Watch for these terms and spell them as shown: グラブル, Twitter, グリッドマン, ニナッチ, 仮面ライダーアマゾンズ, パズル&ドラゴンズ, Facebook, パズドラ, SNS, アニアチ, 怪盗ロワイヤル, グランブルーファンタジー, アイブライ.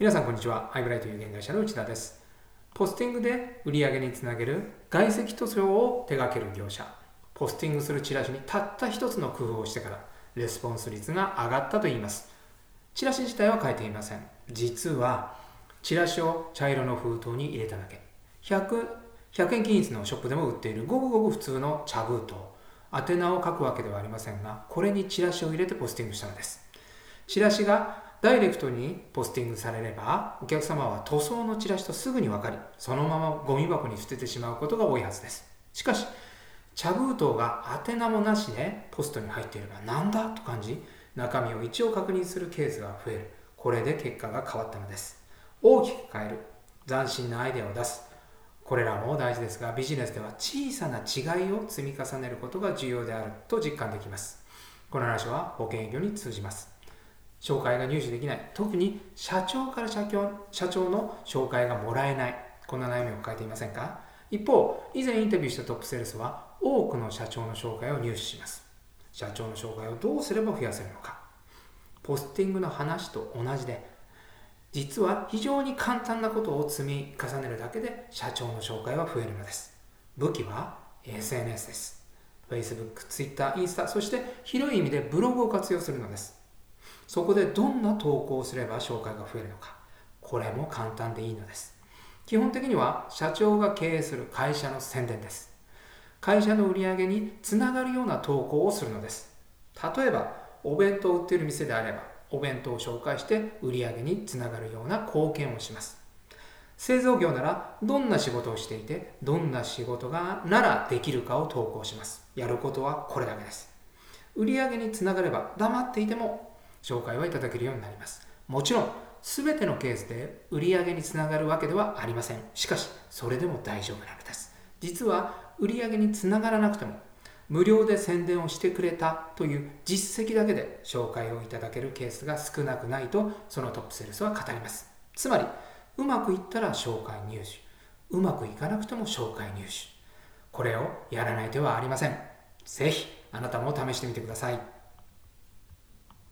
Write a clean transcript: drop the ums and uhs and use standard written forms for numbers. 皆さんこんにちは。アイブライという有限会社の内田です。ポスティングで売上につなげる外籍塗装を手掛ける業者、ポスティングするチラシにたった一つの工夫をしてからレスポンス率が上がったといいます。チラシ自体は変えていません。実はチラシを茶色の封筒に入れただけ。100円均一のショップでも売っているごくごく普通の茶封筒、宛名を書くわけではありませんが、これにチラシを入れてポスティングしたのです。チラシがダイレクトにポスティングされれば、お客様は塗装のチラシとすぐに分かり、そのままゴミ箱に捨ててしまうことが多いはずです。しかし茶封筒が宛名もなしでポストに入っていれば、なんだと感じ、中身を一応確認するケースが増える。これで結果が変わったのです。大きく変える、斬新なアイデアを出す、これらも大事ですが、ビジネスでは小さな違いを積み重ねることが重要であると実感できます。この話は保険営業に通じます。紹介が入手できない、特に社長の紹介がもらえない、こんな悩みを抱えていませんか？一方、以前インタビューしたトップセールスは多くの社長の紹介を入手します。社長の紹介をどうすれば増やせるのか。ポスティングの話と同じで、実は非常に簡単なことを積み重ねるだけで社長の紹介は増えるのです。武器は SNS です。 Facebook、Twitter、インスタ、そして広い意味でブログを活用するのです。そこでどんな投稿をすれば紹介が増えるのか、これも簡単でいいのです。基本的には社長が経営する会社の宣伝です。会社の売り上げにつながるような投稿をするのです。例えばお弁当を売っている店であれば、お弁当を紹介して売り上げにつながるような貢献をします。製造業ならどんな仕事をしていて、どんな仕事がならできるかを投稿します。やることはこれだけです。売り上げにつながれば黙っていても紹介はいただけるようになります。もちろん全てのケースで売り上げにつながるわけではありません。しかしそれでも大丈夫なのです。実は売り上げにつながらなくても、無料で宣伝をしてくれたという実績だけで紹介をいただけるケースが少なくないと、そのトップセールスは語ります。つまりうまくいったら紹介入手、うまくいかなくても紹介入手、これをやらない手はありません。ぜひあなたも試してみてください。